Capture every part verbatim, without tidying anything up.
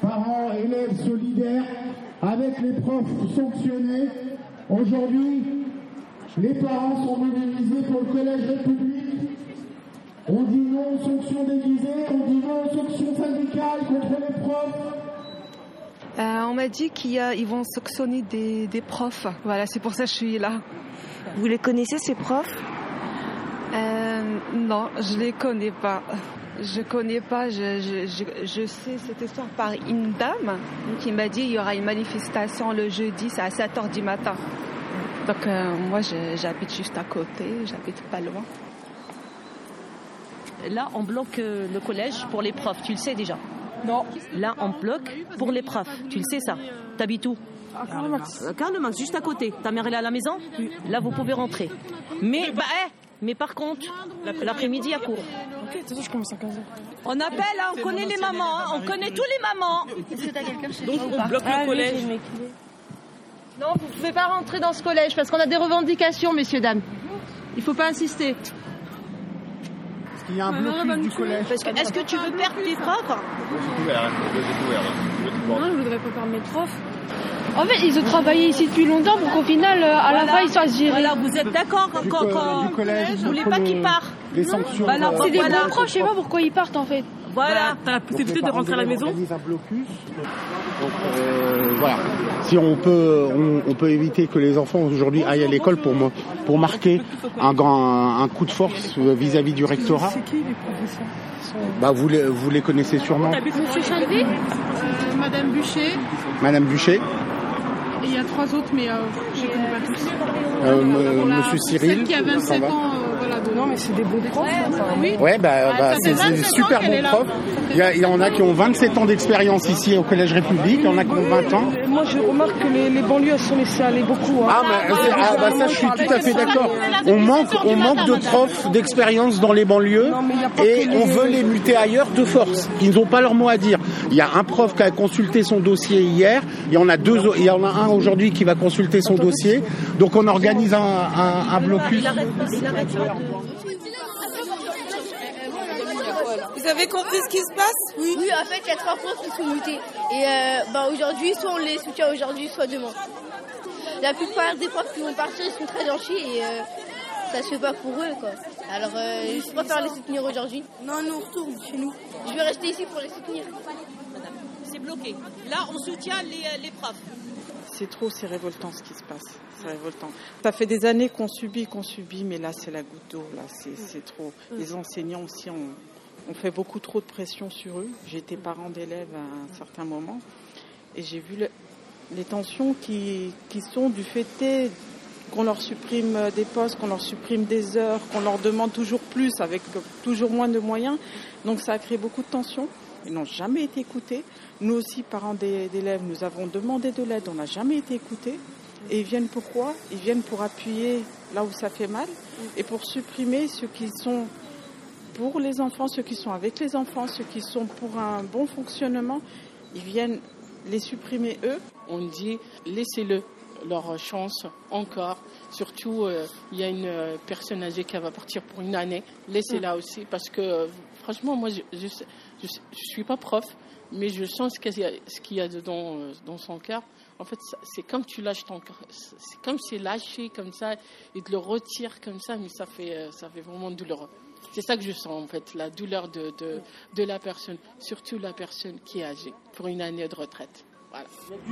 parents, élèves solidaires, avec les profs sanctionnés. Aujourd'hui, les parents sont mobilisés pour le Collège République. On dit non aux sanctions déguisées, on dit non aux sanctions syndicales contre les profs. Euh, on m'a dit qu'ils vont sanctionner des, des profs. Voilà, c'est pour ça que je suis là. Vous les connaissez, ces profs? euh, Non, je ne les connais pas. Je ne connais pas. Je, je, je, je sais cette histoire par une dame qui m'a dit qu'il y aura une manifestation le jeudi, c'est à sept heures du matin. Donc euh, moi, j'habite juste à côté, j'habite pas loin. Là, on bloque le collège pour les profs, tu le sais déjà? Non. Là, on bloque pour les profs. Tu le sais, ça? T'habites où? À Karlemax. À Karlemax, juste à côté. Ta mère est là à la maison? Oui. Là, vous pouvez rentrer. Mais, bah, eh, mais par contre, l'après-midi à court. Ok, c'est ça, je commence à quinze heures. On appelle, hein, on connaît les mamans, hein, on connaît tous les mamans. Est-ce que t'as quelqu'un chez toi? Donc, on bloque le collège. Non, vous ne pouvez pas rentrer dans ce collège parce qu'on a des revendications, messieurs, dames. Il ne faut pas insister. Il y a un blocus du collège. Parce que, est-ce que tu veux perdre tes profs? Non, je voudrais pas perdre mes profs. En fait, ils ont travaillé ici depuis longtemps pour qu'au final, à la fin, ils soient gérés. Voilà, vous êtes d'accord quand vous voulez pas qu'ils partent? Des sanctions. C'est des bons profs, je sais pas pourquoi ils partent en fait. Voilà, t'as la possibilité de rentrer à la maison. Un blocus. Donc euh, voilà, si on peut, on, on peut éviter que les enfants aujourd'hui aillent à l'école pour, pour marquer un, grand, un coup de force vis-à-vis du rectorat. C'est qui les professeurs? Bah, vous, les, vous les connaissez sûrement. M. Chalvy, euh, Mme Boucher. Mme Boucher. Et il y a trois autres, mais euh, je ne connais pas tous. Euh, voilà, M. Cyril. Celle qui a vingt-cinq ans. Euh, voilà, de... Non, mais c'est des bons profs. Oui, ouais, bah, bah, c'est des super bons profs. Il y, a, il y en a qui ont vingt-sept ans d'expérience ici au Collège République, il y en a qui ont vingt ans. Moi, je remarque que les, les banlieues, elles sont laissées aller beaucoup. Hein. Ah, bah, ah, bah ça, je suis tout à fait d'accord. On manque, on manque de profs d'expérience dans les banlieues et on veut les muter ailleurs de force. Ils n'ont pas leur mot à dire. Il y a un prof qui a consulté son dossier hier, il y en a deux, il y en a un aujourd'hui qui va consulter son dossier. Donc, on organise un, un, un blocus. Vous avez compris ce qui se passe? Oui. Oui, en fait, il y a trois profs qui sont mutés. Et euh, bah, aujourd'hui, soit on les soutient aujourd'hui, soit demain. La plupart des profs qui vont partir, ils sont très gentils et euh, ça se fait pas pour eux, quoi. Alors, euh, je préfère les soutenir aujourd'hui. Non, nous, on retourne chez nous. Je vais rester ici pour les soutenir. Madame, c'est bloqué. Là, on soutient les, les profs. C'est trop, c'est révoltant ce qui se passe. C'est révoltant. Ça fait des années qu'on subit, qu'on subit, mais là, c'est la goutte d'eau. Là, c'est, c'est trop. Les enseignants aussi ont... On fait beaucoup trop de pression sur eux. J'étais parent d'élèves à un certain moment et j'ai vu le, les tensions qui, qui sont du fait qu'on leur supprime des postes, qu'on leur supprime des heures, qu'on leur demande toujours plus avec toujours moins de moyens. Donc ça a créé beaucoup de tensions. Ils n'ont jamais été écoutés. Nous aussi, parents d'élèves, nous avons demandé de l'aide. On n'a jamais été écoutés. Et ils viennent pourquoi? Ils viennent pour appuyer là où ça fait mal et pour supprimer ceux qui sont... Pour les enfants, ceux qui sont avec les enfants, ceux qui sont pour un bon fonctionnement, ils viennent les supprimer eux. On dit laissez-le leur chance encore. Surtout, il euh, y a une personne âgée qui va partir pour une année. Laissez-la aussi parce que euh, franchement, moi, je ne suis pas prof, mais je sens ce qu'il y a, ce qu'il y a dedans, euh, dans son cœur. En fait, c'est comme tu lâches ton cœur. C'est comme c'est lâché comme ça, ils te le retirent comme ça, mais ça fait, ça fait vraiment douloureux. C'est ça que je sens en fait, la douleur de, de, de la personne, surtout la personne qui est âgée, pour une année de retraite. Voilà.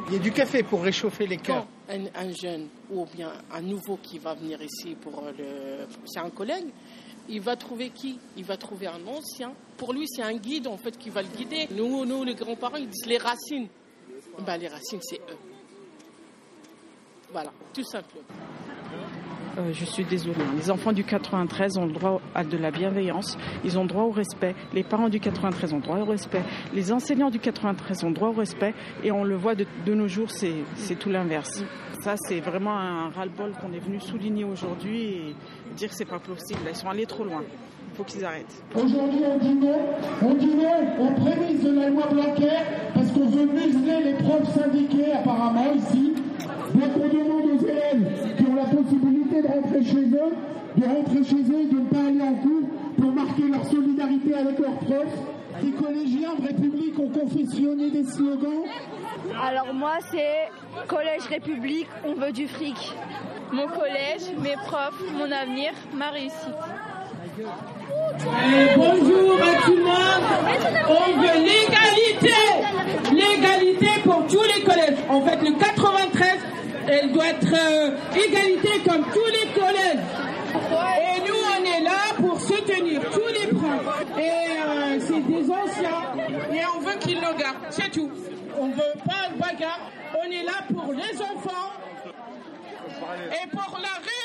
Il y a du café pour réchauffer les cœurs. Quand un, un jeune ou bien un nouveau qui va venir ici, pour le, c'est un collègue, il va trouver qui? Il va trouver un ancien. Pour lui, c'est un guide en fait qui va le guider. Nous, nous les grands-parents, ils disent les racines. Ben, les racines, c'est eux. Voilà, tout simplement. Euh, je suis désolée. Les enfants du quatre-vingt-treize ont le droit à de la bienveillance. Ils ont droit au respect. Les parents du quatre-vingt-treize ont droit au respect. Les enseignants du quatre-vingt-treize ont droit au respect. Et on le voit de, de nos jours, c'est, c'est tout l'inverse. Ça, c'est vraiment un ras-le-bol qu'on est venu souligner aujourd'hui et dire que c'est pas possible. Ils sont allés trop loin. Il faut qu'ils arrêtent. Aujourd'hui, on dit non. On dit non. On prémisse de la loi Blanquer parce qu'on veut museler les profs syndiqués apparemment ici. Dès qu'on demande aux élèves qui ont la possibilité de rentrer chez eux, de rentrer chez eux, de ne pas aller en cours pour marquer leur solidarité avec leurs profs, Les collégiens de République ont confectionné des slogans. Alors moi, c'est Collège République, on veut du fric. Mon collège, mes profs, mon avenir, ma réussite. Allez, bonjour à tout le monde. On veut l'égalité. L'égalité pour tous les collèges. En fait, le quatre-vingt-treize, elle doit être euh, égalité comme tous les collèges. Et nous, on est là pour soutenir tous les profs. Et euh, c'est des anciens. Et on veut qu'ils nous gardent. C'est tout. On ne veut pas de bagarre. On est là pour les enfants et pour la réussite.